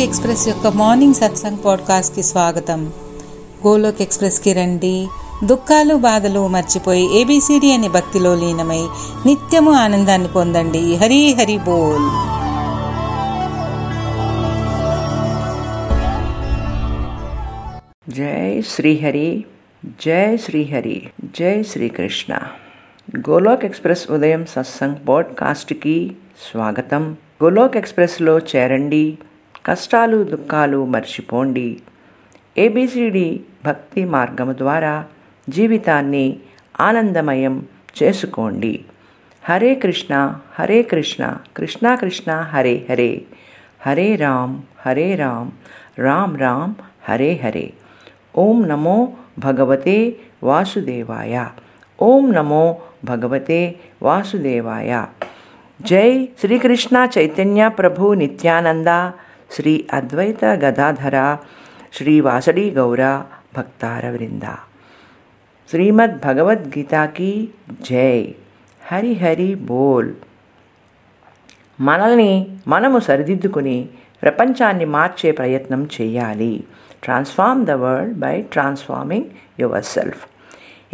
Golok express యొక్క morning satsang పాడ్కాస్ట్కి స్వాగతం. గోలోక్ ఎక్స్ప్రెస్కి రండి. దుఃఖాలు బాధలు మర్చిపోయి ABCD అనే భక్తిలో లీనమై నిత్యము ఆనందాన్ని పొందండి. హరి హరి బోల్. జై శ్రీహరి, జై శ్రీహరి, జై శ్రీకృష్ణ. గోలోక్ ఎక్స్ప్రెస్ ఉదయం సత్సంగ్ పాడ్కాస్ట్కి స్వాగతం. గోలోక్ ఎక్స్ప్రెస్లో చేరండి. కష్టాలు దుఃఖాలు మర్చిపోండి. ABCD భక్తి మార్గము ద్వారా జీవితాన్ని ఆనందమయం చేసుకోండి. హరే కృష్ణ హరే కృష్ణ, కృష్ణ కృష్ణ హరే హరే, హరే రామ్ రామ్ రామ్ హరే హరే. ఓం నమో భగవతే వాసుదేవాయ, ఓం నమో భగవతే వాసుదేవాయ. జై శ్రీకృష్ణ చైతన్య ప్రభు నిత్యానంద, శ్రీ అద్వైత గదాధర, శ్రీ వాసడి గౌర భక్తార వృంద. శ్రీమద్ భగవద్గీతకి జై. హరి హరి బోల్. మనల్ని మనము సరిదిద్దుకుని ప్రపంచాన్ని మార్చే ప్రయత్నం చేయాలి. Transform the world by transforming yourself.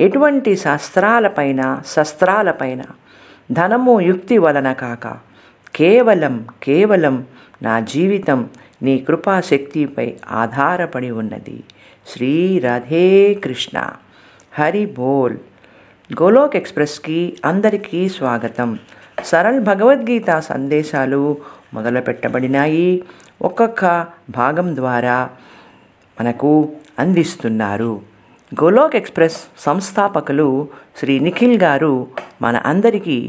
ఎటువంటి శాస్త్రాలపైన శస్త్రాలపైన ధనము యుక్తి వలన కాక కేవలం కేవలం నా జీవితం నీ కృపాశక్తిపై ఆధారపడి ఉన్నది. శ్రీ రాధే కృష్ణ హరి బోల్. గోలోక్ ఎక్స్ప్రెస్కి అందరికీ స్వాగతం. సరళ భగవద్గీత సందేశాలు మొదలుపెట్టబడినాయి. ఒక్కొక్క భాగం ద్వారా మనకు అందిస్తున్నారు. గోలోక్ ఎక్స్ప్రెస్ సంస్థాపకులు శ్రీ నిఖిల్ గారు మన అందరికీ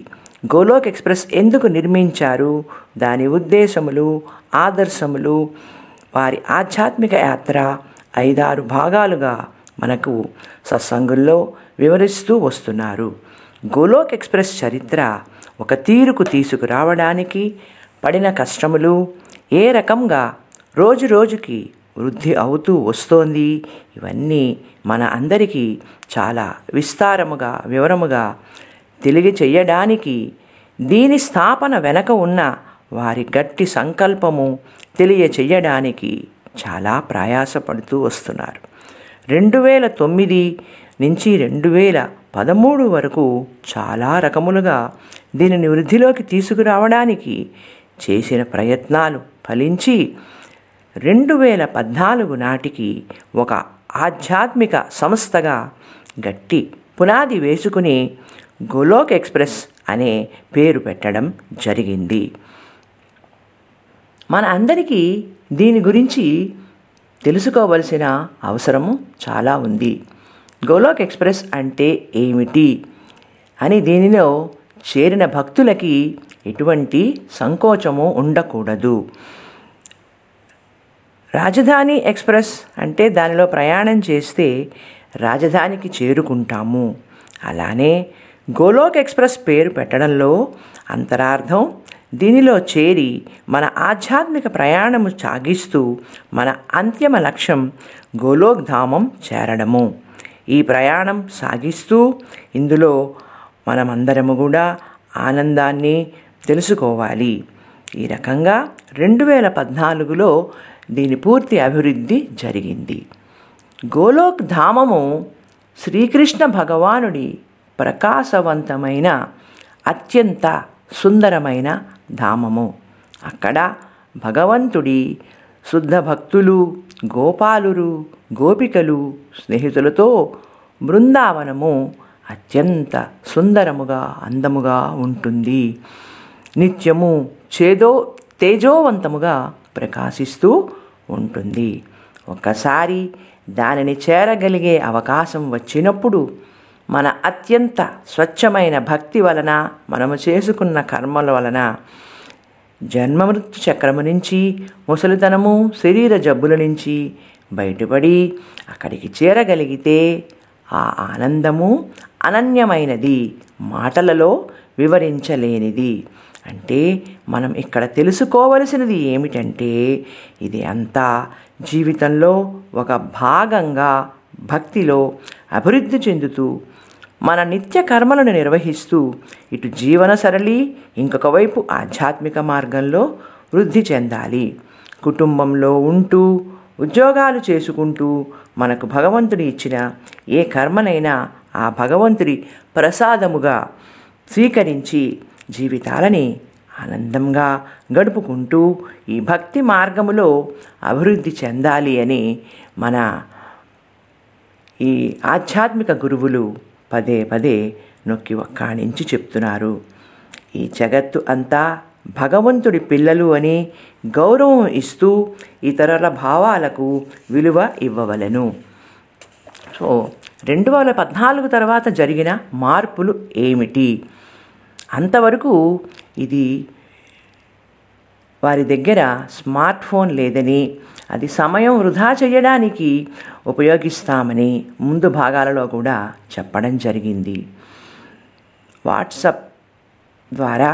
గోలోక్ ఎక్స్ప్రెస్ ఎందుకు నిర్మించారు, దాని ఉద్దేశములు, ఆదర్శములు, వారి ఆధ్యాత్మిక యాత్ర 5-6 భాగాలుగా మనకు సత్సంగుల్లో వివరిస్తూ వస్తున్నారు. గోలోక్ ఎక్స్ప్రెస్ చరిత్ర ఒక తీరుకు తీసుకురావడానికి పడిన కష్టములు ఏ రకంగా రోజు రోజుకి వృద్ధి అవుతూ వస్తోంది, ఇవన్నీ మన అందరికీ చాలా విస్తారముగా వివరముగా తెలియచేయడానికి దీని స్థాపన వెనక ఉన్న వారి గట్టి సంకల్పము తెలియచేయడానికి చాలా ప్రయాసపడుతూ వస్తున్నారు. 2009 నుంచి 2013 వరకు చాలా రకములుగా దీనిని వృద్ధిలోకి తీసుకురావడానికి చేసిన ప్రయత్నాలు ఫలించి 2014 నాటికి ఒక ఆధ్యాత్మిక సంస్థగా గట్టి పునాది వేసుకుని గోలోక్ ఎక్స్ప్రెస్ అనే పేరు పెట్టడం జరిగింది. మన అందరికీ దీని గురించి తెలుసుకోవలసిన అవసరము చాలా ఉంది. గోలోక్ ఎక్స్ప్రెస్ అంటే ఏమిటి అని దీనిలో చేరిన భక్తులకి ఎటువంటి సంకోచము ఉండకూడదు. రాజధాని ఎక్స్ప్రెస్ అంటే దానిలో ప్రయాణం చేస్తే రాజధానికి చేరుకుంటాము. అలానే గోలోక్ ఎక్స్ప్రెస్ పేరు పెట్టడంలో అంతరార్థం దీనిలో చేరి మన ఆధ్యాత్మిక ప్రయాణము సాగిస్తూ మన అంతిమ లక్ష్యం గోలోక్ ధామం చేరడము. ఈ ప్రయాణం సాగిస్తూ ఇందులో మనమందరము కూడా ఆనందాన్ని తెలుసుకోవాలి. ఈ రకంగా 2014లో దీని పూర్తి అభివృద్ధి జరిగింది. గోలోక్ ధామము శ్రీకృష్ణ భగవానుడి ప్రకాశవంతమైన అత్యంత సుందరమైన ధామము. అక్కడ భగవంతుడి శుద్ధ భక్తులు, గోపాలురు, గోపికలు స్నేహితులతో బృందావనము అత్యంత సుందరముగా అందముగా ఉంటుంది. నిత్యము తేజోవంతముగా ప్రకాశిస్తూ ఉంటుంది. ఒక్కసారి దానిని చేరగలిగే అవకాశం వచ్చినప్పుడు మన అత్యంత స్వచ్ఛమైన భక్తి వలన, మనము చేసుకున్న కర్మల వలన జన్మమృత్యు చక్రము నుంచి, ముసలితనము, శరీర జబ్బుల నుంచి బయటపడి అక్కడికి చేరగలిగితే ఆ ఆనందము అనన్యమైనది, మాటలలో వివరించలేనిది. అంటే మనం ఇక్కడ తెలుసుకోవలసినది ఏమిటంటే ఇది అంతా జీవితంలో ఒక భాగంగా భక్తిలో అభివృద్ధి చెందుతూ మన నిత్య కర్మలను నిర్వహిస్తూ ఇటు జీవన సరళి, ఇంకొక వైపు ఆధ్యాత్మిక మార్గంలో వృద్ధి చెందాలి. కుటుంబంలో ఉంటూ ఉద్యోగాలు చేసుకుంటూ మనకు భగవంతుడు ఇచ్చిన ఏ కర్మనైనా ఆ భగవంతుడి ప్రసాదముగా స్వీకరించి జీవితాలని ఆనందంగా గడుపుకుంటూ ఈ భక్తి మార్గములో అభివృద్ధి చెందాలి అని మన ఈ ఆధ్యాత్మిక గురువులు పదే పదే నొక్కి ఒక్కాణించి చెప్తున్నారు. ఈ జగత్తు అంతా భగవంతుడి పిల్లలు అని గౌరవం ఇస్తూ ఇతరుల భావాలకు విలువ ఇవ్వవలెను. సో 2014 తర్వాత జరిగిన మార్పులు ఏమిటి? అంతవరకు ఇది వారి దగ్గర స్మార్ట్ ఫోన్ లేదని, అది సమయం వృధా చేయడానికి ఉపయోగిస్తామని ముందు భాగాలలో కూడా చెప్పడం జరిగింది. వాట్సాప్ ద్వారా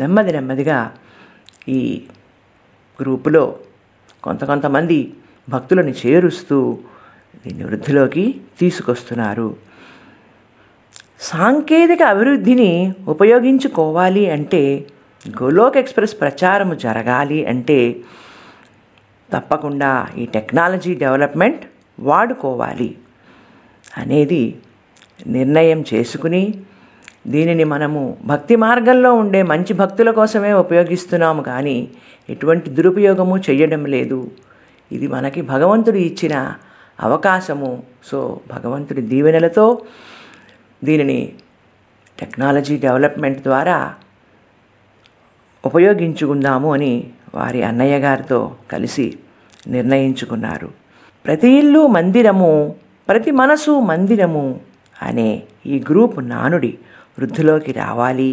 నెమ్మదిగా ఈ గ్రూపులో కొంతమంది భక్తులను చేరుస్తూ దీన్ని వృద్ధిలోకి తీసుకొస్తున్నారు. సాంకేతిక అభివృద్ధిని ఉపయోగించుకోవాలి అంటే, గోలోక్ ఎక్స్ప్రెస్ ప్రచారము జరగాలి అంటే తప్పకుండా ఈ టెక్నాలజీ డెవలప్మెంట్ వాడుకోవాలి అనేది నిర్ణయం చేసుకుని, దీనిని మనము భక్తి మార్గంలో ఉండే మంచి భక్తుల కోసమే ఉపయోగిస్తున్నాము కానీ ఎటువంటి దురుపయోగము చేయడం లేదు. ఇది మనకి భగవంతుడు ఇచ్చిన అవకాశము. సో భగవంతుడి దీవెనలతో దీనిని టెక్నాలజీ డెవలప్మెంట్ ద్వారా ఉపయోగించుకుందాము అని వారి అన్నయ్య గారితో కలిసి నిర్ణయించుకున్నారు. ప్రతి ఇల్లు మందిరము, ప్రతి మనసు మందిరము అనే ఈ గ్రూప్ నానుడి వృద్ధిలోకి రావాలి,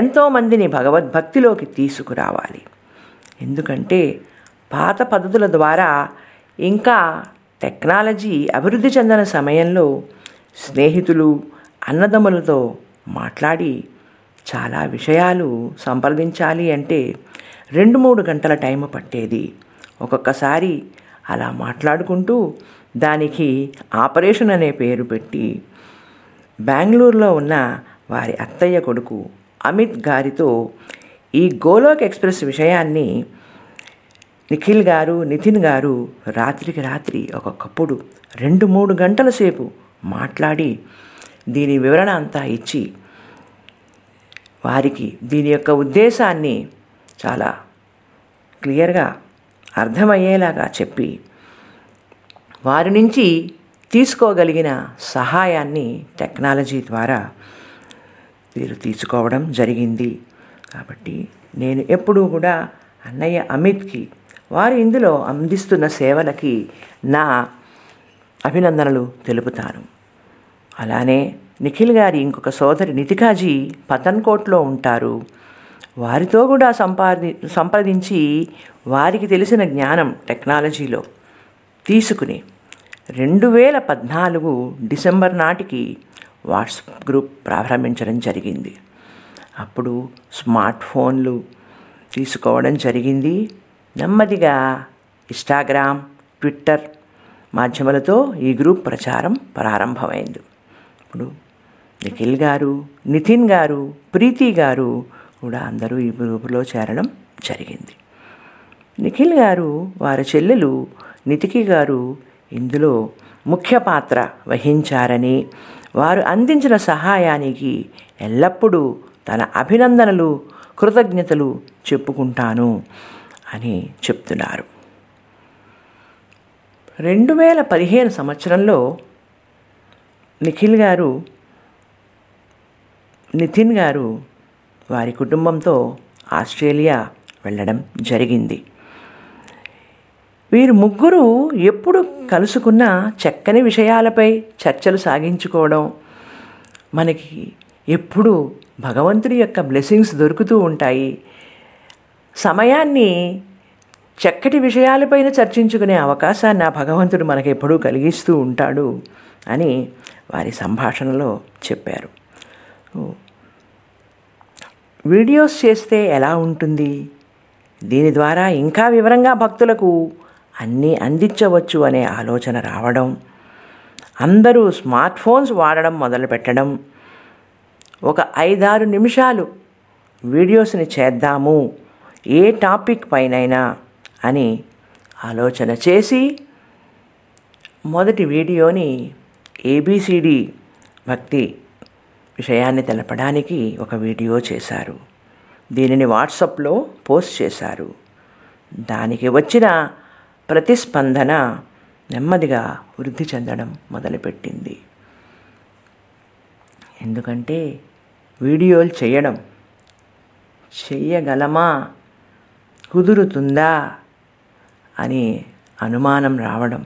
ఎంతోమందిని భగవద్భక్తిలోకి తీసుకురావాలి. ఎందుకంటే పాత పద్ధతుల ద్వారా ఇంకా టెక్నాలజీ అభివృద్ధి చెందిన సమయంలో స్నేహితులు అన్నదమ్ములతో మాట్లాడి చాలా విషయాలు సంప్రదించాలి అంటే 2-3 గంటల టైం పట్టేది. ఒక్కొక్కసారి అలా మాట్లాడుకుంటూ దానికి ఆపరేషన్ అనే పేరు పెట్టి బెంగళూరులో ఉన్న వారి అత్తయ్య కొడుకు అమిత్ గారితో ఈ గోలోక్ ఎక్స్ప్రెస్ విషయాన్ని నిఖిల్ గారు, నితిన్ గారు రాత్రికి రాత్రి ఒక్కొక్కప్పుడు 2-3 గంటల సేపు మాట్లాడి దీని వివరణ అంతా ఇచ్చి వారికి దీని యొక్క ఉద్దేశాన్ని చాలా క్లియర్గా అర్థమయ్యేలాగా చెప్పి వారి నుంచి తీసుకోగలిగిన సహాయాన్ని టెక్నాలజీ ద్వారా వీరు తీసుకోవడం జరిగింది. కాబట్టి నేను ఎప్పుడూ కూడా అన్నయ్య అమిత్కి వారు ఇందులో అందిస్తున్న సేవలకి నా అభినందనలు తెలుపుతాను. అలానే నిఖిల్ గారి ఇంకొక సోదరి నితికాజీ పతన్కోట్లో ఉంటారు. వారితో కూడా సంప్రదించి వారికి తెలిసిన జ్ఞానం టెక్నాలజీలో తీసుకుని 2014 డిసెంబర్ నాటికి వాట్సాప్ గ్రూప్ ప్రారంభించడం జరిగింది. అప్పుడు స్మార్ట్ ఫోన్లు తీసుకోవడం జరిగింది. నెమ్మదిగా ఇన్స్టాగ్రామ్, ట్విట్టర్ మాధ్యమాలతో ఈ గ్రూప్ ప్రచారం ప్రారంభమైంది. ఇప్పుడు నిఖిల్ గారు, నితిన్ గారు, ప్రీతి గారు కూడా అందరూ ఈ గ్రూపులో చేరడం జరిగింది. నిఖిల్ గారు, వారి చెల్లెలు నితికి గారు ఇందులో ముఖ్య పాత్ర వహించారని, వారు అందించిన సహాయానికి ఎల్లప్పుడూ తన అభినందనలు, కృతజ్ఞతలు చెప్పుకుంటాను అని చెప్తున్నారు. 2015 సంవత్సరంలో నిఖిల్ గారు, నితిన్ గారు వారి కుటుంబంతో ఆస్ట్రేలియా వెళ్ళడం జరిగింది. వీరు ముగ్గురు ఎప్పుడు కలుసుకున్న చక్కని విషయాలపై చర్చలు సాగించుకోవడం, మనకి ఎప్పుడు భగవంతుడి యొక్క బ్లెస్సింగ్స్ దొరుకుతూ ఉంటాయి. సమయాన్ని చక్కటి విషయాలపైన చర్చించుకునే అవకాశాన్ని ఆ భగవంతుడు మనకు ఎప్పుడూ కలిగిస్తూ ఉంటాడు అని వారి సంభాషణలో చెప్పారు. వీడియోస్ చేస్తే ఎలా ఉంటుంది, దీని ద్వారా ఇంకా వివరంగా భక్తులకు అన్నీ అందించవచ్చు అనే ఆలోచన రావడం, అందరూ స్మార్ట్ ఫోన్స్ వాడడం మొదలుపెట్టడం, ఒక 5-6 నిమిషాలు వీడియోస్ని చేద్దాము ఏ టాపిక్ పైనైనా అని ఆలోచన చేసి మొదటి వీడియోని ABCD భక్తి విషయాన్ని తెలపడానికి ఒక వీడియో చేశారు. దీనిని వాట్సాప్లో పోస్ట్ చేశారు. దానికి వచ్చిన ప్రతిస్పందన నెమ్మదిగా వృద్ధి చెందడం మొదలుపెట్టింది. ఎందుకంటే వీడియోలు చేయగలమా, కుదురుతుందా అని అనుమానం రావడం.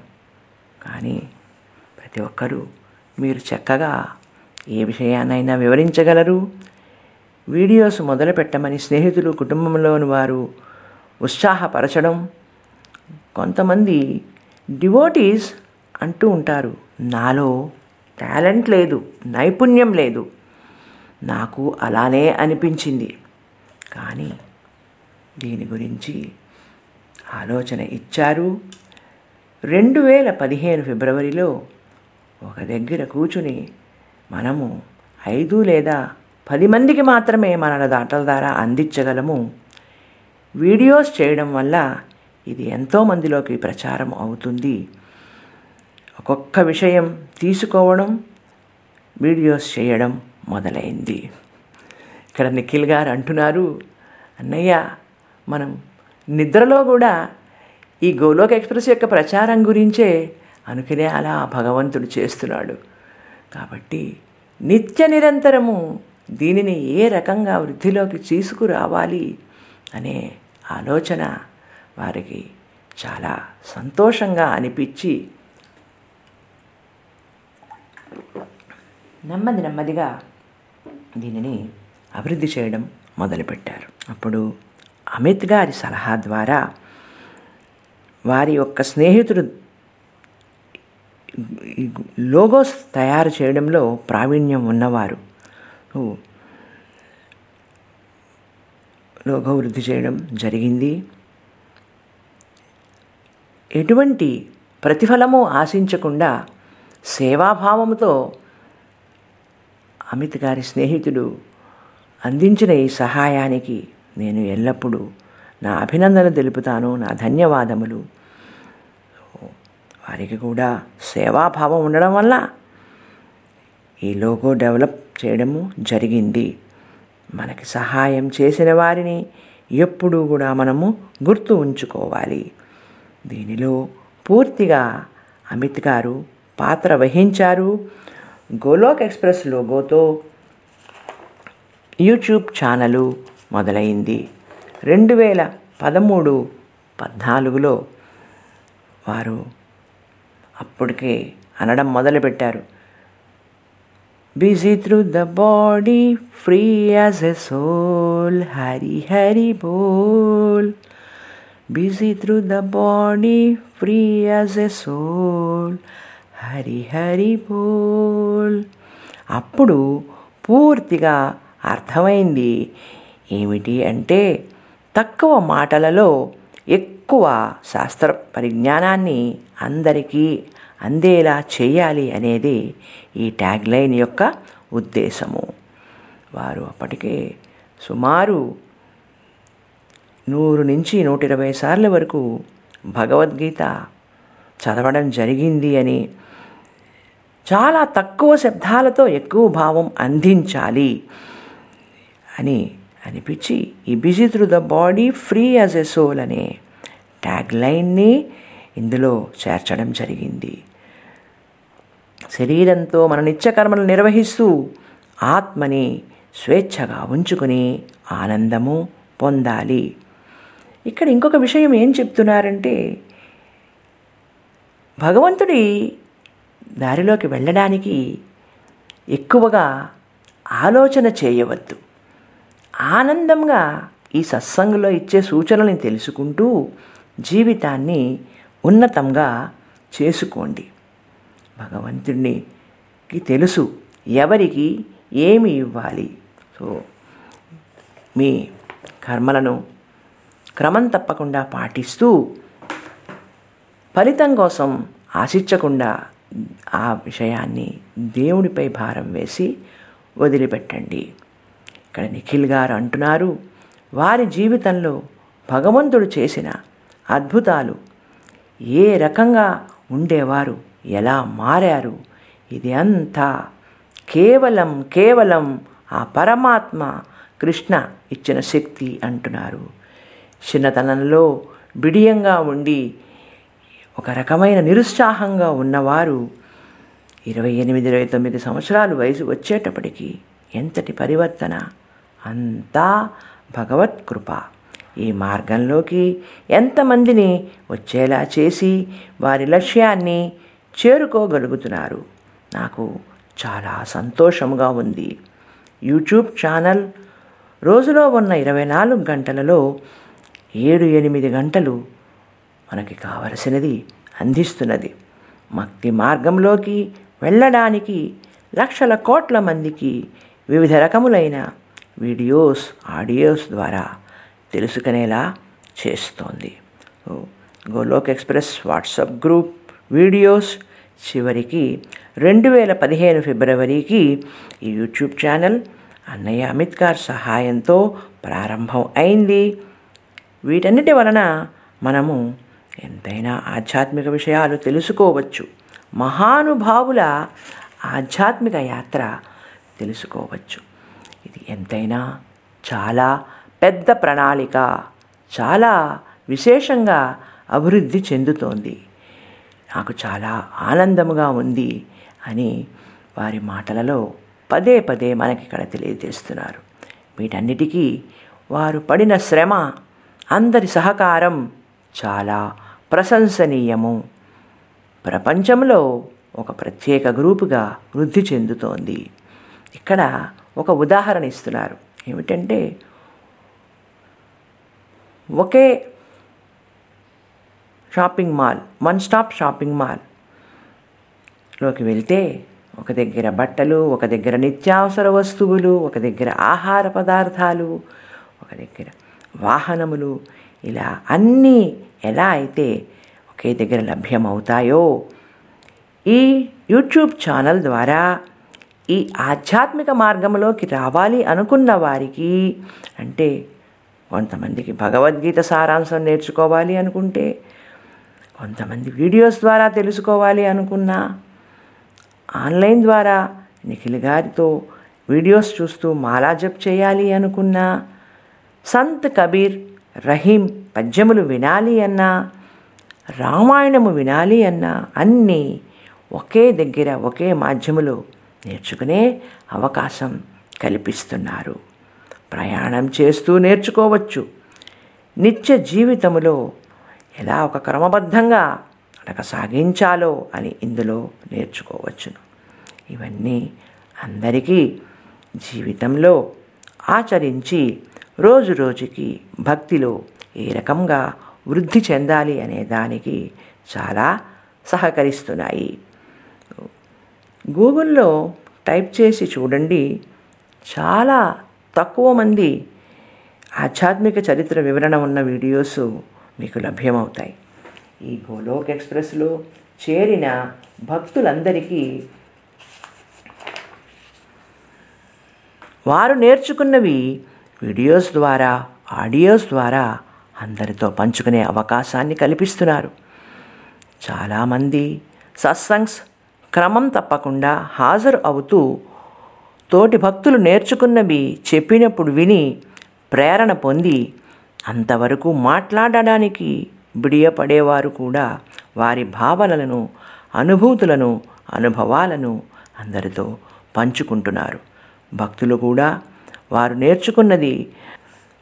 కానీ ప్రతి ఒక్కరూ మీరు చక్కగా ఏ విషయాన్నైనా వివరించగలరు. వీడియోస్ మొదలు పెట్టమని స్నేహితులు, కుటుంబంలోని వారు ఉత్సాహపరచడం. కొంతమంది డివోటీస్ అంటూ ఉంటారు, నాలో టాలెంట్ లేదు, నైపుణ్యం లేదు, నాకు అలానే అనిపించింది. కానీ దీని గురించి ఆలోచన ఇచ్చారు. 2015 ఫిబ్రవరిలో ఒక దగ్గర కూర్చుని మనము 5 లేదా 10 మందికి మాత్రమే మన దాటల ద్వారా అందించగలము. వీడియోస్ చేయడం వల్ల ఇది ఎంతోమందిలోకి ప్రచారం అవుతుంది. ఒక్కొక్క విషయం తీసుకోవడం, వీడియోస్ చేయడం మొదలైంది. ఇక్కడ నిఖిల్ గారు అంటున్నారు, అన్నయ్య మనం నిద్రలో కూడా ఈ గోలోక్ ఎక్స్ప్రెస్ యొక్క ప్రచారం గురించే అనుకునే అలా భగవంతుడు చేస్తున్నాడు. కాబట్టి నిత్య నిరంతరము దీనిని ఏ రకంగా వృద్ధిలోకి తీసుకురావాలి అనే ఆలోచన వారికి చాలా సంతోషంగా అనిపించి నెమ్మదిగా దీనిని అభివృద్ధి చేయడం మొదలుపెట్టారు. అప్పుడు అమిత్ గారి సలహా ద్వారా వారి యొక్క స్నేహితుడు లోగోస్ తయారు చేయడంలో ప్రావీణ్యం ఉన్నవారు లోగో వృద్ధి చేయడం జరిగింది. ఎటువంటి ప్రతిఫలము ఆశించకుండా సేవాభావంతో అమిత్ గారి స్నేహితుడు అందించిన ఈ సహాయానికి నేను ఎల్లప్పుడూ నా అభినందనలు తెలుపుతాను, నా ధన్యవాదములు. వారికి కూడా సేవాభావం ఉండడం వల్ల ఈ లోగో డెవలప్ చేయడము జరిగింది. మనకి సహాయం చేసిన వారిని ఎప్పుడూ కూడా మనము గుర్తు ఉంచుకోవాలి. దీనిలో పూర్తిగా అమిత్ గారు పాత్ర వహించారు. గోలోక్ ఎక్స్ప్రెస్ లోగోతో యూట్యూబ్ ఛానలు మొదలైంది. 2013-14లో వారు అప్పటికే అనడం మొదలుపెట్టారు, busy through the body free as a soul, Hari Hari Bol. Busy through the body free as a soul, Hari Hari Bol. అప్పుడు పూర్తిగా అర్థమైంది ఏమిటి అంటే తక్కువ మాటలలో ఎక్కువ శాస్త్ర పరిజ్ఞానాన్ని అందరికీ అందేలా చేయాలి అనేది ఈ ట్యాగ్లైన్ యొక్క ఉద్దేశము. వారు అప్పటికే సుమారు 100 నుంచి 120 సార్ల వరకు భగవద్గీత చదవడం జరిగింది అని, చాలా తక్కువ శబ్దాలతో ఎక్కువ భావం అందించాలి అని అనిపించి ఈ busy through the body free as a soul అనే ట్యాగ్లైన్ని ఇందులో చేర్చడం జరిగింది. శరీరంతో మన నిత్యకర్మలు నిర్వహిస్తూ ఆత్మని స్వేచ్ఛగా ఉంచుకుని ఆనందము పొందాలి. ఇక్కడ ఇంకొక విషయం ఏం చెప్తున్నారంటే భగవంతుడి దారిలోకి వెళ్ళడానికి ఎక్కువగా ఆలోచన చేయవద్దు. ఆనందంగా ఈ సత్సంగులో ఇచ్చే సూచనలను తెలుసుకుంటూ జీవితాన్ని ఉన్నతంగా చేసుకోండి. భగవంతుడికి తెలుసు ఎవరికి ఏమి ఇవ్వాలి. సో మీ కర్మలను క్రమం తప్పకుండా పాటిస్తూ ఫలితం కోసం ఆశించకుండా ఆ విషయాన్ని దేవుడిపై భారం వేసి వదిలిపెట్టండి. ఇక్కడ నిఖిల్ గారు అంటున్నారు, వారి జీవితంలో భగవంతుడు చేసిన అద్భుతాలు ఏ రకంగా ఉండేవారు, ఎలా మారారు, ఇది అంతా కేవలం కేవలం ఆ పరమాత్మ కృష్ణ ఇచ్చిన శక్తి అంటున్నారు. చిన్నతనంలో బిడియంగా ఉండి ఒక రకమైన నిరుత్సాహంగా ఉన్నవారు 28-29 సంవత్సరాలు వయసు వచ్చేటప్పటికి ఎంతటి పరివర్తన, అంతా భగవత్కృప. ఈ మార్గంలోకి ఎంతమందిని వచ్చేలా చేసి వారి లక్ష్యాన్ని చేరుకోగలుగుతున్నారు. నాకు చాలా సంతోషంగా ఉంది. యూట్యూబ్ ఛానల్ రోజులో ఉన్న 24 గంటలలో 7-8 గంటలు మనకి కావలసినది అందిస్తున్నది. భక్తి మార్గంలోకి వెళ్ళడానికి లక్షల కోట్ల మందికి వివిధ రకములైన వీడియోస్, ఆడియోస్ ద్వారా తెలుసుకునేలా చేస్తోంది. Golok express WhatsApp group videos, చివరికి 2015 ఫిబ్రవరికి ఈ యూట్యూబ్ ఛానల్ అన్నయ్య అమిత్ గారి సహాయంతో ప్రారంభం అయింది. వీటన్నిటి వలన మనము ఎంతైనా ఆధ్యాత్మిక విషయాలు తెలుసుకోవచ్చు, మహానుభావుల ఆధ్యాత్మిక యాత్ర తెలుసుకోవచ్చు. ఇది ఎంతైనా చాలా పెద్ద ప్రణాళిక, చాలా విశేషంగా అభివృద్ధి చెందుతోంది. నాకు చాలా ఆనందంగా ఉంది అని వారి మాటలలో పదే పదే మనకి ఇక్కడ తెలియజేస్తున్నారు. వీటన్నిటికీ వారు పడిన శ్రమ, అందరి సహకారం చాలా ప్రశంసనీయము. ప్రపంచంలో ఒక ప్రత్యేక గ్రూపుగా వృద్ధి చెందుతోంది. ఇక్కడ ఒక ఉదాహరణ ఇస్తున్నారు. ఏమిటంటే, ఒకే shopping mall, one stop shopping మాల్లోకి వెళ్తే ఒక దగ్గర బట్టలు, ఒక దగ్గర నిత్యావసర వస్తువులు, ఒక దగ్గర ఆహార పదార్థాలు, ఒక దగ్గర వాహనములు, ఇలా అన్నీ ఎలా అయితే ఒకే దగ్గర లభ్యమవుతాయో, ఈ యూట్యూబ్ ఛానల్ ద్వారా ఈ ఆధ్యాత్మిక మార్గంలోకి రావాలి అనుకున్న వారికి, అంటే కొంతమందికి భగవద్గీత సారాంశం నేర్చుకోవాలి అనుకుంటే, కొంతమంది వీడియోస్ ద్వారా తెలుసుకోవాలి అనుకున్నా, ఆన్లైన్ ద్వారా నిఖిల్ గారితో వీడియోస్ చూస్తూ మాలా జప్ చేయాలి అనుకున్నా, సంత్ కబీర్, రహీం పద్యములు వినాలి అన్నా, రామాయణము వినాలి అన్నా, అన్నీ ఒకే దగ్గర ఒకే మాధ్యములో నేర్చుకునే అవకాశం కల్పిస్తున్నారు. ప్రయాణం చేస్తూ నేర్చుకోవచ్చు. నిత్య జీవితంలో ఎలా ఒక క్రమబద్ధంగా నడక సాగించాలో అని ఇందులో నేర్చుకోవచ్చును. ఇవన్నీ అందరికీ జీవితంలో ఆచరించి రోజు రోజుకి భక్తిలో ఏ రకంగా వృద్ధి చెందాలి అనే దానికి చాలా సహకరిస్తున్నాయి. గూగుల్లో టైప్ చేసి చూడండి, చాలా తక్కువ మంది ఆధ్యాత్మిక చరిత్ర వివరణ ఉన్న వీడియోస్ మీకు లభ్యమవుతాయి. ఈ గోలోక్ ఎక్స్ప్రెస్లో చేరిన భక్తులందరికీ వారు నేర్చుకున్నవి వీడియోస్ ద్వారా, ఆడియోస్ ద్వారా అందరితో పంచుకునే అవకాశాన్ని కల్పిస్తున్నారు. చాలామంది సత్సంగ్స్ క్రమం తప్పకుండా హాజరు అవుతూ తోటి భక్తులు నేర్చుకున్నవి చెప్పినప్పుడు విని ప్రేరణ పొంది అంతవరకు మాట్లాడడానికి బిడియపడేవారు కూడా వారి భావనలను, అనుభూతులను, అనుభవాలను అందరితో పంచుకుంటున్నారు. భక్తులు కూడా వారు నేర్చుకున్నది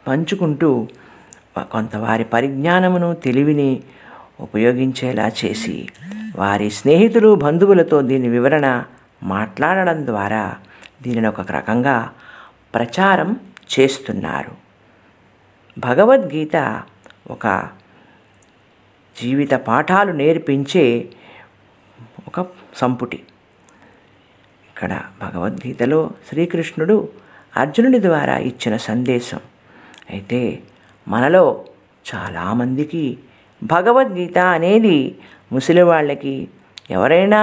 పంచుకుంటూ కొంతవారి పరిజ్ఞానమును, తెలివిని ఉపయోగించేలా చేసి వారి స్నేహితులు, బంధువులతో దీని వివరణ మాట్లాడడం ద్వారా దీనిని ఒక రకంగా ప్రచారం చేస్తున్నారు. భగవద్గీత ఒక జీవిత పాఠాలు నేర్పించే ఒక సంపుటి. ఇక్కడ భగవద్గీతలో శ్రీకృష్ణుడు అర్జునుడి ద్వారా ఇచ్చిన సందేశం. అయితే మనలో చాలామందికి భగవద్గీత అనేది ముసలివాళ్ళకి, ఎవరైనా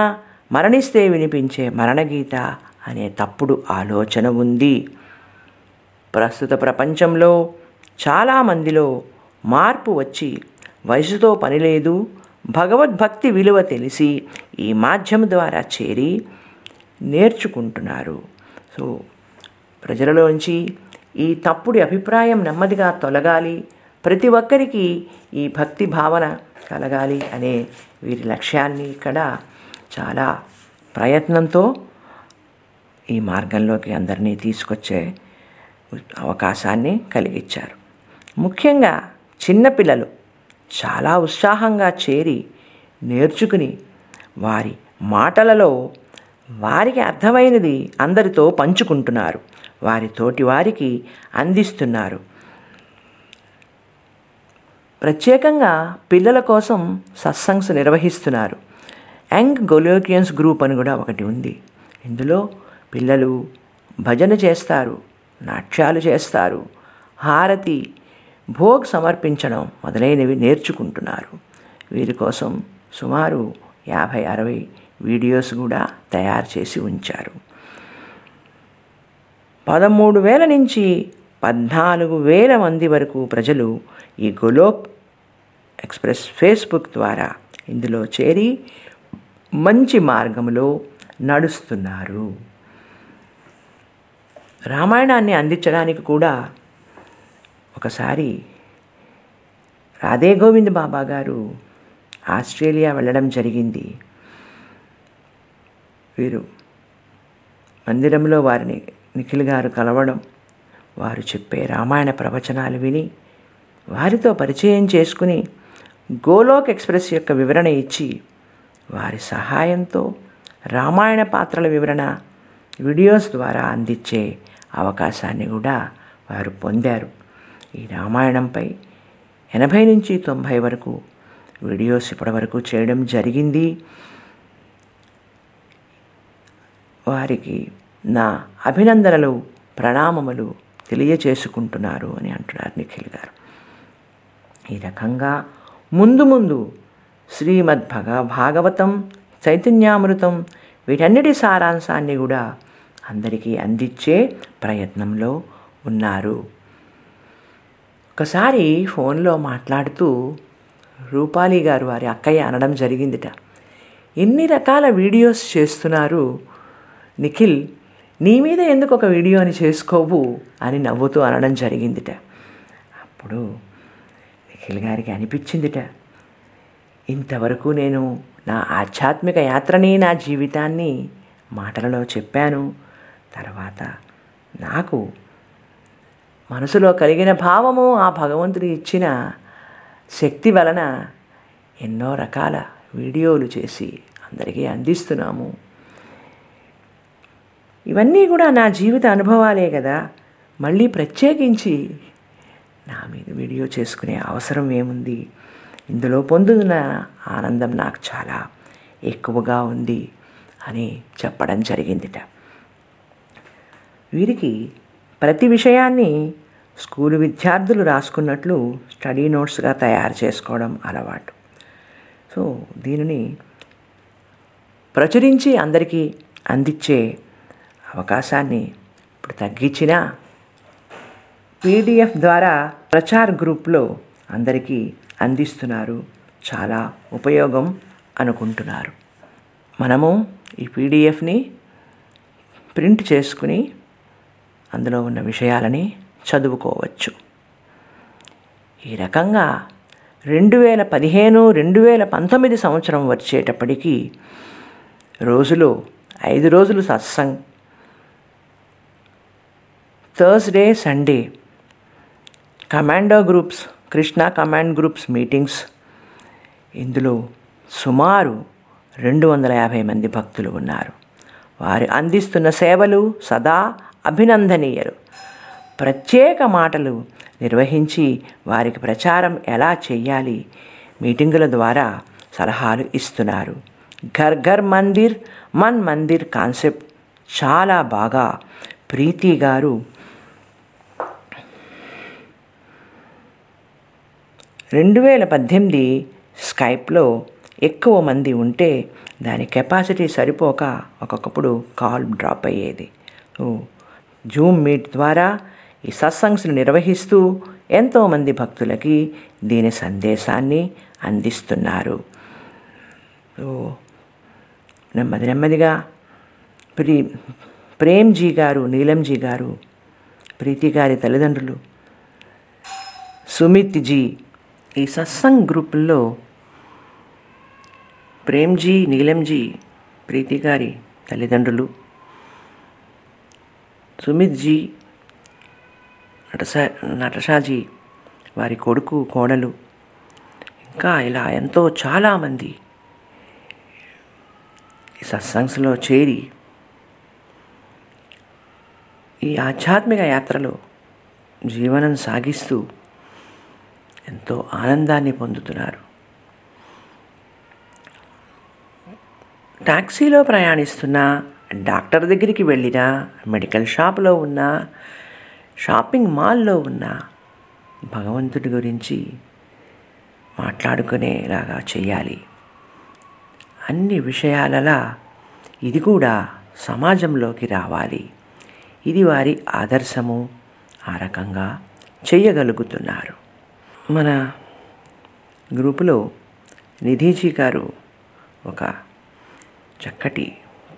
మరణిస్తే వినిపించే మరణగీత అనే తప్పుడు ఆలోచన ఉంది. ప్రస్తుత ప్రపంచంలో చాలామందిలో మార్పు వచ్చి వయసుతో పనిలేదు, భగవద్భక్తి విలువ తెలిసి ఈ మాధ్యమం ద్వారా చేరి నేర్చుకుంటున్నారు. సో ప్రజలలోంచి ఈ తప్పుడు అభిప్రాయం నెమ్మదిగా తొలగాలి, ప్రతి ఒక్కరికి ఈ భక్తి భావన కలగాలి అనే వీరి లక్ష్యాన్ని ఇక్కడ చాలా ప్రయత్నంతో ఈ మార్గంలోకి అందరినీ తీసుకొచ్చే అవకాశాన్ని కలిగించారు. ముఖ్యంగా చిన్నపిల్లలు చాలా ఉత్సాహంగా చేరి నేర్చుకుని వారి మాటలలో వారికి అర్థమైనది అందరితో పంచుకుంటున్నారు, వారి తోటి వారికి అందిస్తున్నారు. ప్రత్యేకంగా పిల్లల కోసం సత్సంగ్స్ నిర్వహిస్తున్నారు. యంగ్ గోలోకియన్స్ గ్రూప్ అని కూడా ఒకటి ఉంది. ఇందులో పిల్లలు భజన చేస్తారు, నాట్యాలు చేస్తారు, హారతి, భోగ్ సమర్పించడం మొదలైనవి నేర్చుకుంటున్నారు. వీరి కోసం సుమారు 50-60 వీడియోస్ కూడా తయారు చేసి ఉంచారు. 13,000 నుంచి 14,000 మంది వరకు ప్రజలు ఈ గోలోక్ ఎక్స్ప్రెస్ ఫేస్బుక్ ద్వారా ఇందులో చేరి మంచి మార్గంలో నడుస్తున్నారు. రామాయణాన్ని అందించడానికి కూడా ఒకసారి రాధే గోవింద్ బాబా గారు ఆస్ట్రేలియా వెళ్ళడం జరిగింది. వీరు మందిరంలో వారిని నిఖిల్ గారు కలవడం, వారు చెప్పే రామాయణ ప్రవచనాలు విని వారితో పరిచయం చేసుకుని గోలోక్ ఎక్స్ప్రెస్ యొక్క వివరణ ఇచ్చి వారి సహాయంతో రామాయణ పాత్రల వివరణ వీడియోస్ ద్వారా అందించే అవకాశాన్ని కూడా వారు పొందారు. ఈ రామాయణంపై 80-90 వరకు వీడియోస్ ఇప్పటివరకు చేయడం జరిగింది. వారికి నా అభినందనలు, ప్రణామములు తెలియచేసుకుంటున్నారు అని అంటున్నారు నిఖిల్ గారు. ఈ రకంగా ముందు ముందు శ్రీమద్ భాగవతం, చైతన్యామృతం వీటన్నిటి సారాంశాన్ని కూడా అందరికీ అందించే ప్రయత్నంలో ఉన్నారు. ఒకసారి ఫోన్లో మాట్లాడుతూ రూపాలి గారు వారి అక్కయ్య అనడం జరిగిందిట, ఎన్ని రకాల వీడియోస్ చేస్తున్నారు నిఖిల్, నీ మీద ఎందుకు ఒక వీడియోని చేసుకోవు అని నవ్వుతూ అనడం జరిగిందిట. అప్పుడు నిఖిల్ గారికి అనిపించిందిట, ఇంతవరకు నేను నా ఆధ్యాత్మిక యాత్రని, నా జీవితాన్ని మాటలలో చెప్పాను. తర్వాత నాకు మనసులో కలిగిన భావము, ఆ భగవంతుడు ఇచ్చిన శక్తి వలన ఎన్నో రకాల వీడియోలు చేసి అందరికీ అందిస్తున్నాము. ఇవన్నీ కూడా నా జీవిత అనుభవాలే కదా, మళ్ళీ ప్రత్యేకించి నా మీద వీడియో చేసుకునే అవసరం ఏముంది, ఇందులో పొందుతున్న ఆనందం నాకు చాలా ఎక్కువగా ఉంది అని చెప్పడం జరిగిందిట. వీరికి ప్రతి విషయాన్ని స్కూలు విద్యార్థులు రాసుకున్నట్లు స్టడీ నోట్స్గా తయారు చేసుకోవడం అలవాటు. సో దీనిని ప్రచురించి అందరికీ అందించే అవకాశాన్ని ఇప్పుడు తగ్గించిన పీడిఎఫ్ ద్వారా ప్రచార్ గ్రూప్లో అందరికీ అందిస్తున్నారు. చాలా ఉపయోగం అనుకుంటున్నారు. మనము ఈ పీడిఎఫ్ని ప్రింట్ చేసుకుని అందులో ఉన్న విషయాలని చదువుకోవచ్చు. ఈ రకంగా 2015-2019 సంవత్సరం వచ్చేటప్పటికీ రోజులో 5 రోజులు satsang, Thursday, Sunday commando groups, Krishna command groups meetings, ఇందులో సుమారు 250 మంది భక్తులు ఉన్నారు. వారు అందిస్తున్న సేవలు సదా అభినందనీయలు. ప్రత్యేక మాటలు నిర్వహించి వారికి ప్రచారం ఎలా చేయాలి, మీటింగుల ద్వారా సలహాలు ఇస్తున్నారు. ఘర్ ఘర్ మందిర్, మన్ మందిర్ కాన్సెప్ట్ చాలా బాగా ప్రీతి గారు 2018 స్కైప్లో ఎక్కువ మంది ఉంటే దాని కెపాసిటీ సరిపోక ఒక్కొక్కప్పుడు కాల్ డ్రాప్ అయ్యేది. జూమ్ మీట్ ద్వారా ఈ సత్సంగ్స్ని నిర్వహిస్తూ ఎంతోమంది భక్తులకి దీని సందేశాన్ని అందిస్తున్నారు. నెమ్మది నెమ్మదిగా ప్రేమ్జీ గారు, నీలంజీ గారు, ప్రీతి గారి తల్లిదండ్రులు, సుమిత్జీ ఈ సత్సంగ్ గ్రూపుల్లో ప్రేమ్జీ, నీలంజీ, ప్రీతి గారి తల్లిదండ్రులు, సుమిత్జీ, నటషాజీ వారి కొడుకు, కోడలు, ఇంకా ఇలా ఎంతో చాలామంది ఈ సత్సంగ్స్లో చేరి ఈ ఆధ్యాత్మిక యాత్రలో జీవనం సాగిస్తూ ఎంతో ఆనందాన్ని పొందుతున్నారు. టాక్సీలో ప్రయాణిస్తున్నా, డాక్టర్ దగ్గరికి వెళ్ళినా, మెడికల్ షాప్లో ఉన్నా, షాపింగ్ మాల్లో ఉన్నా భగవంతుడి గురించి మాట్లాడుకునేలాగా చేయాలి. అన్ని విషయాలలా ఇది కూడా సమాజంలోకి రావాలి. ఇది వారి ఆదర్శము. ఆ రకంగా చేయగలుగుతున్నారు. మన గ్రూపులో నిధిజీ గారు ఒక చక్కటి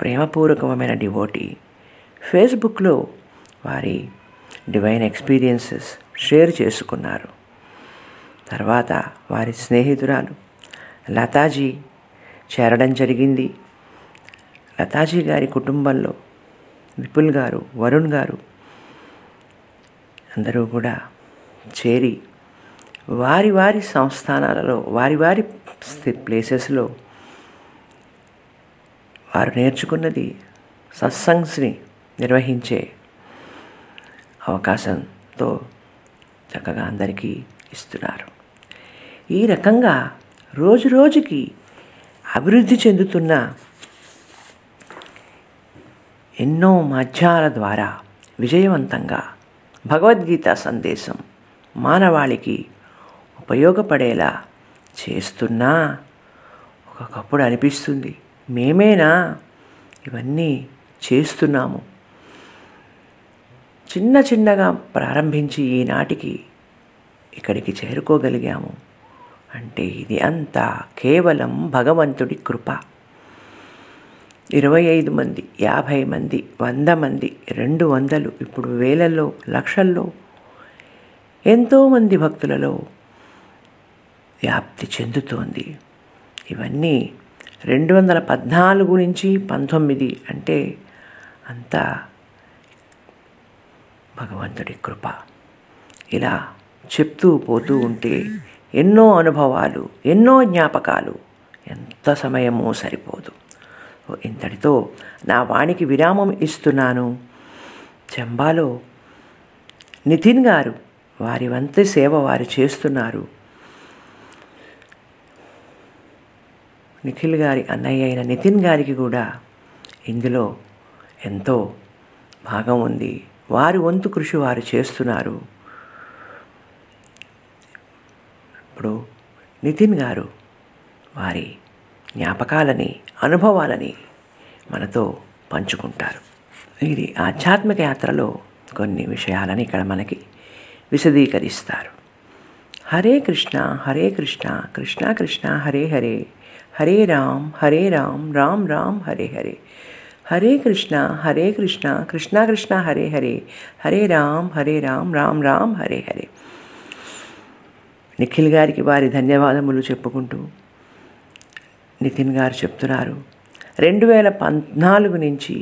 ప్రేమపూర్వకమైన డివోటీ. ఫేస్బుక్లో వారి డివైన్ ఎక్స్పీరియన్సెస్ షేర్ చేసుకున్నారు. తర్వాత వారి స్నేహితురాలు లతాజీ చేరడం జరిగింది. లతాజీ గారి కుటుంబంలో విపుల్ గారు, వరుణ్ గారు అందరూ కూడా చేరి వారి వారి సంస్థానాలలో, వారి వారి ప్లేసెస్లో వారు నేర్చుకున్నది సత్సంగ్స్ని నిర్వహించే అవకాశంతో చక్కగా అందరికీ ఇస్తున్నారు. ఈ రకంగా రోజురోజుకి అభివృద్ధి చెందుతున్న ఎన్నో మాధ్యాల ద్వారా విజయవంతంగా భగవద్గీత సందేశం మానవాళికి ఉపయోగపడేలా చేస్తున్నా ఒకప్పుడు అనిపిస్తుంది, మేమేనా ఇవన్నీ చేస్తున్నాము? చిన్న చిన్నగా ప్రారంభించి ఈనాటికి ఇక్కడికి చేరుకోగలిగాము అంటే ఇది అంతా కేవలం భగవంతుడి కృప. 25 మంది, 50 మంది, 100 మంది, 200, ఇప్పుడు వేలల్లో, లక్షల్లో ఎంతోమంది భక్తులలో వ్యాప్తి చెందుతోంది. ఇవన్నీ 214 నుంచి 19 అంటే అంతా భగవంతుడి కృప. ఇలా చెప్తూ పోతూ ఉంటే ఎన్నో అనుభవాలు, ఎన్నో జ్ఞాపకాలు, ఎంత సమయమో సరిపోదు. ఇంతటితో నా వాణికి విరామం ఇస్తున్నాను. చంబాలో నితిన్ గారు వారి వంతు సేవ వారు చేస్తున్నారు. నిఖిల్ గారి అన్నయ్య అయిన నితిన్ గారికి కూడా ఇందులో ఎంతో భాగం ఉంది. వారి వంతు కృషి వారు చేస్తున్నారు. ఇప్పుడు నితిన్ గారు వారి జ్ఞాపకాలని, అనుభవాలని మనతో పంచుకుంటారు. ఇది ఆధ్యాత్మిక యాత్రలో కొన్ని విషయాలని ఇక్కడ మనకి విశదీకరిస్తారు. హరే కృష్ణ హరే కృష్ణ కృష్ణ కృష్ణ హరే హరే హరే రామ్ హరే రామ్ రామ్ రామ్ హరే హరే హరే కృష్ణ హరే కృష్ణ కృష్ణ కృష్ణ హరే హరే హరే రామ్ హరే రామ్ రామ్ రామ్ హరే హరే. నిఖిల్ గారికి వారి ధన్యవాదములు చెప్పుకుంటూ నితిన్ గారు చెప్తున్నారు, 2014 నుంచి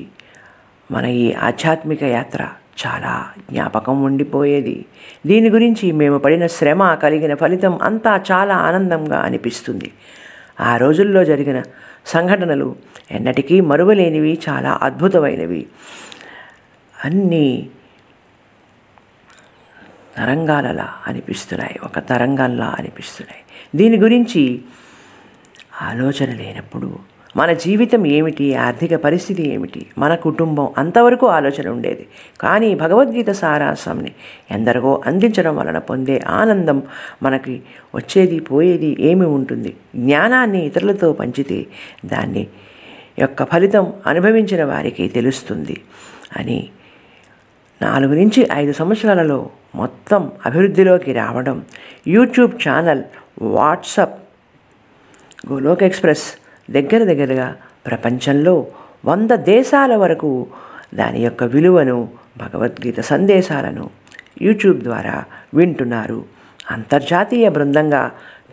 మన ఈ ఆధ్యాత్మిక యాత్ర చాలా జ్ఞాపకం ఉండిపోయేది. దీని గురించి మేము పడిన శ్రమ, కలిగిన ఫలితం అంతా చాలా ఆనందంగా అనిపిస్తుంది. ఆ రోజుల్లో జరిగిన సంఘటనలు ఎన్నటికీ మరువలేనివి, చాలా అద్భుతమైనవి. అన్నీ తరంగాలలా అనిపిస్తున్నాయి, ఒక తరంగంలా అనిపిస్తున్నాయి. దీని గురించి ఆలోచన లేనప్పుడు మన జీవితం ఏమిటి, ఆర్థిక పరిస్థితి ఏమిటి, మన కుటుంబం, అంతవరకు ఆలోచన ఉండేది. కానీ భగవద్గీత సారాంశాన్ని ఎందరికో అందించడం వలన పొందే ఆనందం, మనకి వచ్చేది పోయేది ఏమి ఉంటుంది? జ్ఞానాన్ని ఇతరులతో పంచితే దాన్ని యొక్క ఫలితం అనుభవించిన వారికి తెలుస్తుంది అని 4 నుంచి 5 సంవత్సరాలలో మొత్తం అభివృద్ధిలోకి రావడం, YouTube channel, WhatsApp, Golok express దగ్గరగా ప్రపంచంలో 100 దేశాల వరకు దాని యొక్క విలువను, భగవద్గీత సందేశాలను యూట్యూబ్ ద్వారా వింటున్నారు. అంతర్జాతీయ బృందంగా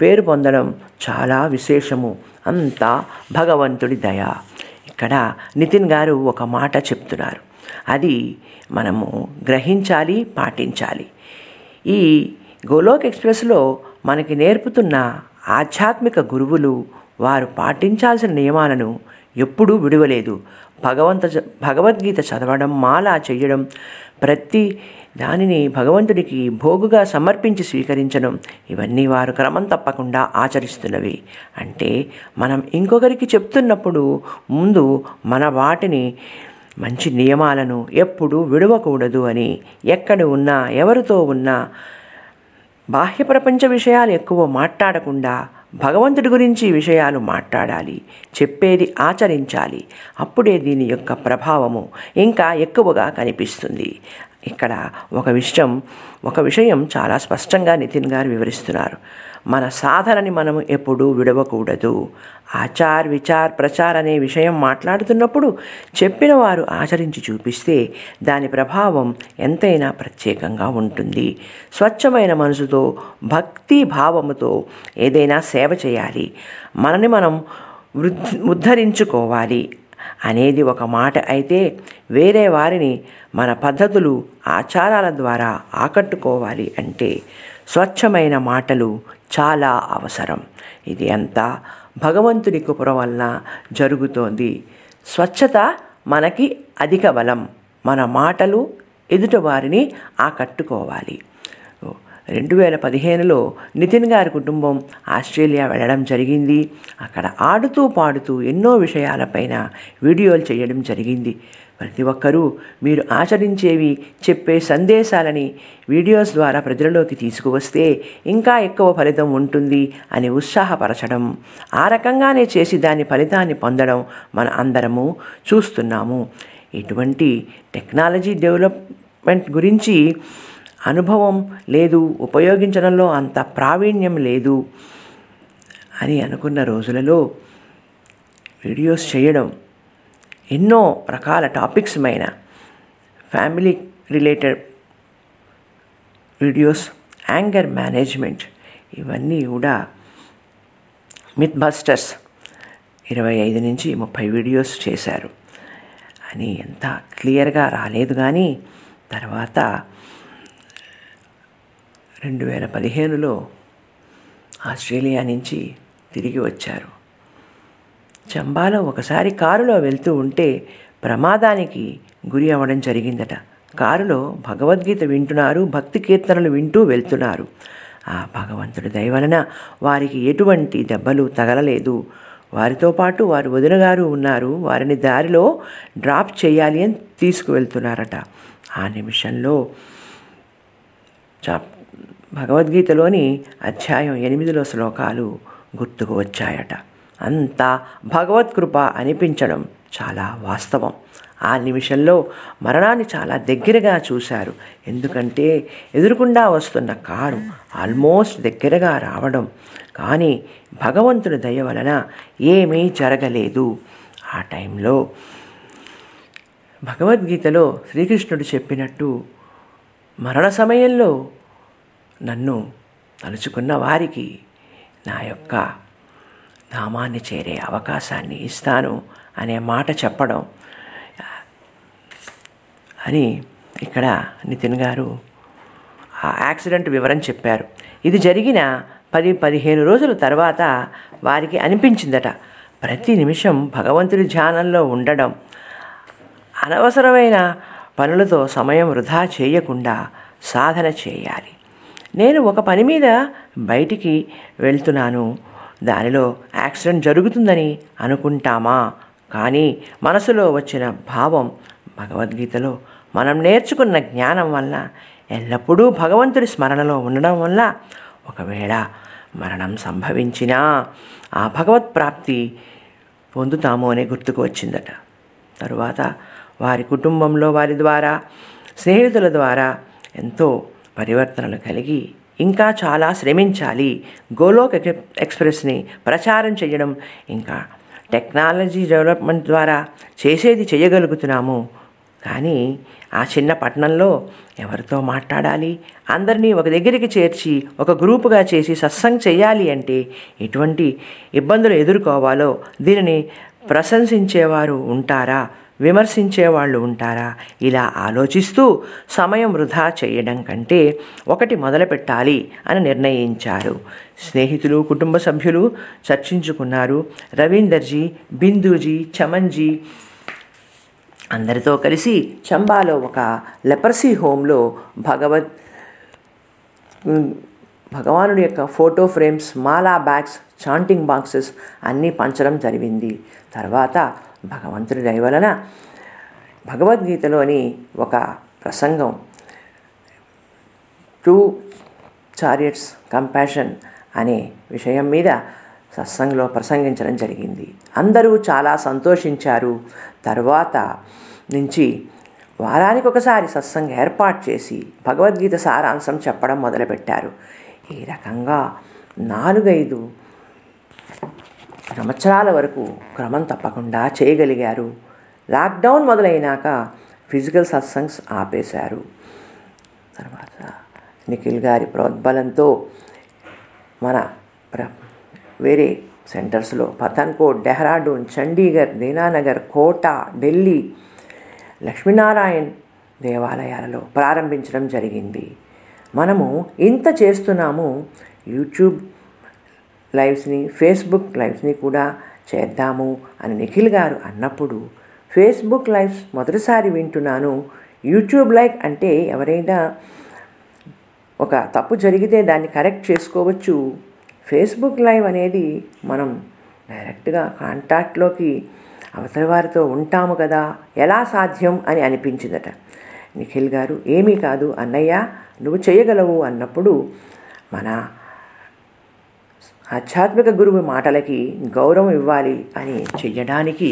పేరు పొందడం చాలా విశేషము. అంతా భగవంతుడి దయ. ఇక్కడ నితిన్ గారు ఒక మాట చెప్తున్నారు, అది మనము గ్రహించాలి, పాటించాలి. ఈ గోలోక్ ఎక్స్ప్రెస్లో మనకి నేర్పుతున్న ఆధ్యాత్మిక గురువులు వారు పాటించాల్సిన నియమాలను ఎప్పుడూ విడువలేదు. భగవద్గీత చదవడం, మాలా చేయడం, ప్రతి దానిని భగవంతుడికి భోగుగా సమర్పించి స్వీకరించడం, ఇవన్నీ వారు క్రమం తప్పకుండా ఆచరిస్తున్నవి. అంటే మనం ఇంకొకరికి చెప్తున్నప్పుడు ముందు మన వాటిని, మంచి నియమాలను ఎప్పుడూ విడవకూడదు అని, ఎక్కడ ఉన్నా, ఎవరితో ఉన్నా బాహ్య ప్రపంచ విషయాలు ఎక్కువ మాట్లాడకుండా భగవంతుడి గురించి విషయాలు మాట్లాడాలి, చెప్పేది ఆచరించాలి. అప్పుడే దీని యొక్క ప్రభావము ఇంకా ఎక్కువగా కనిపిస్తుంది. ఇక్కడ ఒక విషయం చాలా స్పష్టంగా నితిన్ గారు వివరిస్తున్నారు. మన సాధనని మనం ఎప్పుడూ విడవకూడదు. ఆచార్, విచార్, ప్రచార్ అనే విషయం మాట్లాడుతున్నప్పుడు చెప్పిన వారు ఆచరించి చూపిస్తే దాని ప్రభావం ఎంతైనా ప్రత్యేకంగా ఉంటుంది. స్వచ్ఛమైన మనసుతో, భక్తి భావముతో ఏదైనా సేవ చేయాలి, మనని మనం ఉద్ధరించుకోవాలి అనేది ఒక మాట అయితే, వేరే వారిని మన పద్ధతులు, ఆచారాల ద్వారా ఆకట్టుకోవాలి అంటే స్వచ్ఛమైన మాటలు చాలా అవసరం. ఇది అంతా భగవంతుని కృప వలన జరుగుతోంది. స్వచ్ఛత మనకి అధిక బలం. మన మాటలు ఎదుట వారిని ఆకట్టుకోవాలి. 2015లో నితిన్ గారి కుటుంబం ఆస్ట్రేలియా వెళ్ళడం జరిగింది. అక్కడ ఆడుతూ పాడుతూ ఎన్నో విషయాలపైన వీడియోలు చేయడం జరిగింది. ప్రతి ఒక్కరూ మీరు ఆచరించేవి, చెప్పే సందేశాలని వీడియోస్ ద్వారా ప్రజలలోకి తీసుకువస్తే ఇంకా ఎక్కువ ఫలితం ఉంటుంది అని ఉత్సాహపరచడం, ఆ రకంగానే చేసి దాని ఫలితాన్ని పొందడం మన అందరము చూస్తున్నాము. ఇటువంటి టెక్నాలజీ డెవలప్మెంట్ గురించి అనుభవం లేదు, ఉపయోగించడంలో అంత ప్రావీణ్యం లేదు అని అనుకున్న రోజులలో వీడియోస్ చేయడం, ఎన్నో రకాల టాపిక్స్ పైన family related videos, anger management, ఇవన్నీ కూడా మిత్ బస్టర్స్ 25 నుంచి 30 వీడియోస్ చేశారు అని ఎంత క్లియర్గా రాలేదు. కానీ తర్వాత 2015లో ఆస్ట్రేలియా నుంచి తిరిగి వచ్చారు. చంబాలో ఒకసారి కారులో వెళ్తూ ఉంటే ప్రమాదానికి గురి అవ్వడం జరిగిందట. కారులో భగవద్గీత వింటున్నారు, భక్తి కీర్తనలు వింటూ వెళ్తున్నారు. ఆ భగవంతుడి దయ వలన వారికి ఎటువంటి దెబ్బలు తగలలేదు. వారితో పాటు వారి వదిన గారు ఉన్నారు. వారిని దారిలో డ్రాప్ చేయాలి అని తీసుకువెళ్తున్నారట. ఆ నిమిషంలో భగవద్గీతలోని అధ్యాయం 8లో శ్లోకాలు గుర్తుకు వచ్చాయట. అంతా భగవత్కృప అనిపించడం చాలా వాస్తవం. ఆ నిమిషంలో మరణాన్ని చాలా దగ్గరగా చూశారు. ఎందుకంటే ఎదురుకుండా వస్తున్న కారు ఆల్మోస్ట్ దగ్గరగా రావడం, కానీ భగవంతుని దయ వలన ఏమీ జరగలేదు. ఆ టైంలో భగవద్గీతలో శ్రీకృష్ణుడు చెప్పినట్టు, మరణ సమయంలో నన్ను తలుచుకున్న వారికి నా యొక్క ధామాన్ని చేరే అవకాశాన్ని ఇస్తాను అనే మాట చెప్పడం అని ఇక్కడ నితిన్ గారు ఆ యాక్సిడెంట్ వివరం చెప్పారు. ఇది జరిగిన 10-15 రోజుల తర్వాత వారికి అనిపించిందట, ప్రతి నిమిషం భగవంతుడి ధ్యానంలో ఉండడం, అనవసరమైన పనులతో సమయం వృధా చేయకుండా సాధన చేయాలి. నేను ఒక పని మీద బయటికి వెళ్తున్నాను, దానిలో యాక్సిడెంట్ జరుగుతుందని అనుకుంటామా? కానీ మనసులో వచ్చిన భావం, భగవద్గీతలో మనం నేర్చుకున్న జ్ఞానం వల్ల, ఎల్లప్పుడూ భగవంతుడి స్మరణలో ఉండడం వల్ల ఒకవేళ మరణం సంభవించినా ఆ భగవత్ప్రాప్తి పొందుతాము అనే గుర్తుకు వచ్చిందట. తరువాత వారి కుటుంబంలో వారి ద్వారా స్నేహితుల ద్వారా ఎంతో పరివర్తనలు కలిగి ఇంకా చాలా శ్రమించాలి. గోలోక్ ఎక్స్ప్రెస్ని ప్రచారం చేయడం, ఇంకా టెక్నాలజీ డెవలప్మెంట్ ద్వారా చేసేది చేయగలుగుతున్నాము. కానీ ఆ చిన్న పట్టణంలో ఎవరితో మాట్లాడాలి, అందరినీ ఒక దగ్గరికి చేర్చి ఒక గ్రూపుగా చేసి సత్సంగ్ చేయాలి అంటే ఎటువంటి ఇబ్బందులు ఎదుర్కోవాలో, దీనిని ప్రశంసించేవారు ఉంటారా, విమర్శించేవాళ్ళు ఉంటారా, ఇలా ఆలోచిస్తూ సమయం వృధా చేయడం కంటే ఒకటి మొదలుపెట్టాలి అని నిర్ణయించారు. స్నేహితులు, కుటుంబ సభ్యులు చర్చించుకున్నారు. రవీందర్జీ, బిందూజీ, చమన్జీ అందరితో కలిసి చంబాలో ఒక లెపర్సీ హోమ్లో భగవానుడి యొక్క ఫోటో ఫ్రేమ్స్, మాలా బ్యాగ్స్, చాంటింగ్ బాక్సెస్ అన్నీ పంచడం జరిగింది. తర్వాత భగవంతుడి దయ వలన భగవద్గీతలోని ఒక ప్రసంగం, 2 chariots కంపాషన్ అనే విషయం మీద సత్సంగంలో ప్రసంగించడం జరిగింది. అందరూ చాలా సంతోషించారు. తర్వాత నుంచి వారానికి ఒకసారి సత్సంగం ఏర్పాటు చేసి భగవద్గీత సారాంశం చెప్పడం మొదలుపెట్టారు. ఈ రకంగా 4-5 సంవత్సరాల వరకు క్రమం తప్పకుండా చేయగలిగారు. లాక్డౌన్ మొదలైనాక ఫిజికల్ సత్సంగ్స్ ఆపేశారు. తర్వాత నిఖిల్ గారి ప్రోద్బలంతో మన వేరే సెంటర్స్లో పథన్కోట్, డెహ్రాడూన్, చండీగఢ్, దీనానగర్, కోటా, ఢిల్లీ, లక్ష్మీనారాయణ్ దేవాలయాలలో ప్రారంభించడం జరిగింది. మనము ఇంత చేస్తున్నాము, యూట్యూబ్ లైవ్స్ని, ఫేస్బుక్ లైవ్స్ని కూడా చేద్దాము అని నిఖిల్ గారు అన్నప్పుడు, ఫేస్బుక్ లైవ్స్ మొదటిసారి వింటున్నాను, యూట్యూబ్ లైవ్ అంటే ఎవరైనా ఒక తప్పు జరిగితే దాన్ని కరెక్ట్ చేసుకోవచ్చు, ఫేస్బుక్ లైవ్ అనేది మనం డైరెక్ట్గా కాంటాక్ట్లోకి అవతలి వారితో ఉంటాము కదా, ఎలా సాధ్యం అని అనిపించిందట. నిఖిల్ గారు, ఏమీ కాదు అన్నయ్య, నువ్వు చేయగలవు అన్నప్పుడు మన ఆధ్యాత్మిక గురువు మాటలకి గౌరవం ఇవ్వాలి అని చెయ్యడానికి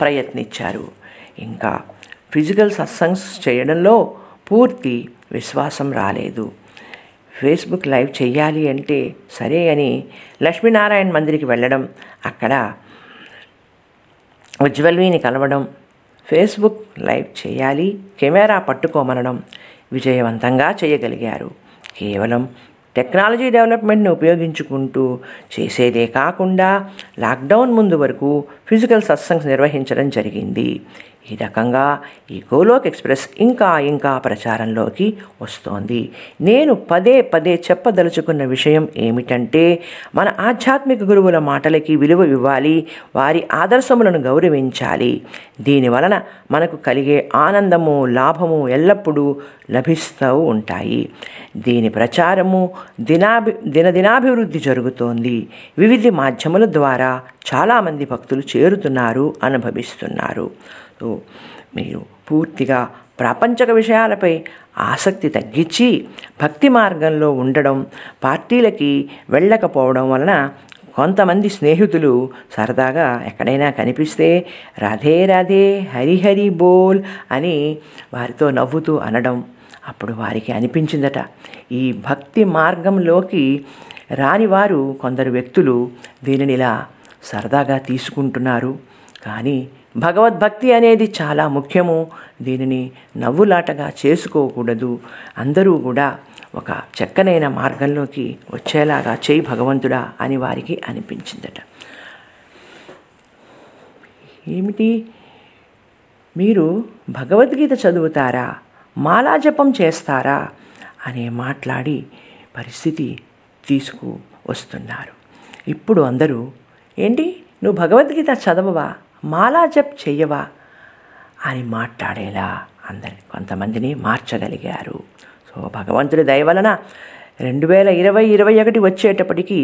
ప్రయత్నించారు. ఇంకా ఫిజికల్ సత్సంగ్స్ చేయడంలో పూర్తి విశ్వాసం రాలేదు. ఫేస్బుక్ లైవ్ చేయాలి అంటే సరే అని లక్ష్మీనారాయణ మందిరికి వెళ్ళడం, అక్కడ ఉజ్వల్విని కలవడం, ఫేస్బుక్ లైవ్ చేయాలి, కెమెరా పట్టుకోమనడం, విజయవంతంగా చేయగలిగారు. కేవలం టెక్నాలజీ డెవలప్మెంట్ని ఉపయోగించుకుంటూ చేసేదే కాకుండా లాక్డౌన్ ముందు వరకు ఫిజికల్ సత్సంగ్స్ నిర్వహించడం జరిగింది. ఈ రకంగా ఈ గోలోక్ ఎక్స్ప్రెస్ ఇంకా ఇంకా ప్రచారంలోకి వస్తోంది. నేను పదే చెప్పదలుచుకున్న విషయం ఏమిటంటే, మన ఆధ్యాత్మిక గురువుల మాటలకి విలువ ఇవ్వాలి, వారి ఆదర్శములను గౌరవించాలి. దీనివలన మనకు కలిగే ఆనందము, లాభము ఎల్లప్పుడూ లభిస్తూ ఉంటాయి. దీని ప్రచారము దినదినాభివృద్ధి జరుగుతోంది. వివిధ మాధ్యముల ద్వారా చాలామంది భక్తులు చేరుతున్నారు, అనుభవిస్తున్నారు. మీరు పూర్తిగా ప్రాపంచక విషయాలపై ఆసక్తి తగ్గించి భక్తి మార్గంలో ఉండడం, పార్టీలకి వెళ్ళకపోవడం వలన కొంతమంది స్నేహితులు సరదాగా ఎక్కడైనా కనిపిస్తే రాధే రాధే, హరిహరి బోల్ అని వారితో నవ్వుతూ అనడం, అప్పుడు వారికి అనిపించిందట, ఈ భక్తి మార్గంలోకి రాని వారు కొందరు వ్యక్తులు దీనిని ఇలా సరదాగా తీసుకుంటున్నారు, కానీ భగవద్భక్తి అనేది చాలా ముఖ్యము, దీనిని నవ్వులాటగా చేసుకోకూడదు, అందరూ కూడా ఒక చక్కనైన మార్గంలోకి వచ్చేలాగా చేయి భగవంతుడా అని వారికి అనిపించిందట. ఏమిటి, మీరు భగవద్గీత చదువుతారా, మాలాజపం చేస్తారా అనే మాట్లాడి పరిస్థితి తీసుకు వస్తున్నారు. ఇప్పుడు అందరూ, ఏంటి నువ్వు భగవద్గీత చదవవా, మాలా జప్ చెయ్యవా అని మాట్లాడేలా అందరినీ కొంతమందిని మార్చగలిగారు. సో భగవంతుడి దయ వలన 2020-2021 వచ్చేటప్పటికీ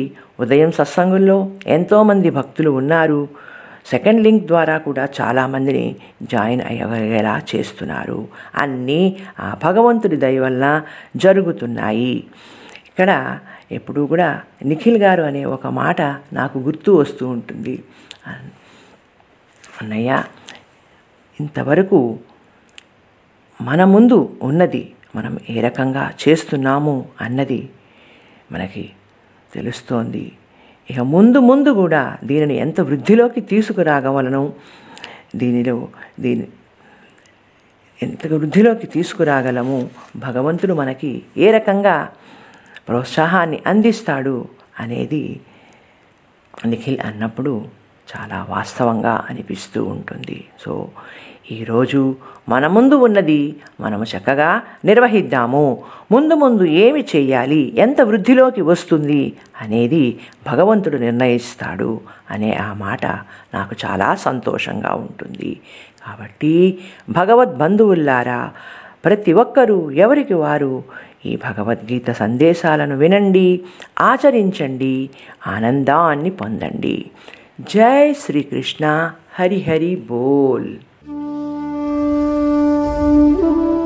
ఉదయం సత్సంగుల్లో ఎంతోమంది భక్తులు ఉన్నారు. సెకండ్ లింక్ ద్వారా కూడా చాలామందిని జాయిన్ అయ్యగలిగేలా చేస్తున్నారు. అన్నీ ఆ భగవంతుడి దయ వలన జరుగుతున్నాయి. ఇక్కడ ఎప్పుడూ కూడా నిఖిల్ గారు అనే ఒక మాట నాకు గుర్తు వస్తూ ఉంటుంది, అన్నయ్య ఇంతవరకు మన ముందు ఉన్నది మనం ఏ రకంగా చేస్తున్నాము అన్నది మనకి తెలుస్తోంది. ఇక ముందు ముందు కూడా దీనిని ఎంత వృద్ధిలోకి తీసుకురాగలను, ఎంత వృద్ధిలోకి తీసుకురాగలము, భగవంతుడు మనకి ఏ రకంగా ప్రోత్సాహాన్ని అందిస్తాడు అనేది నిఖిల్ అన్నప్పుడు చాలా వాస్తవంగా అనిపిస్తూ ఉంటుంది. సో ఈరోజు మన ముందు ఉన్నది మనము చక్కగా నిర్వహిద్దాము. ముందు ముందు ఏమి చేయాలి, ఎంత వృద్ధిలోకి వస్తుంది అనేది భగవంతుడు నిర్ణయిస్తాడు అనే ఆ మాట నాకు చాలా సంతోషంగా ఉంటుంది. కాబట్టి భగవద్బంధువులారా, ప్రతి ఒక్కరూ ఎవరికి వారు ఈ భగవద్గీత సందేశాలను వినండి, ఆచరించండి, ఆనందాన్ని పొందండి. జై శ్రీకృష్ణ, హరిహరి బోల్.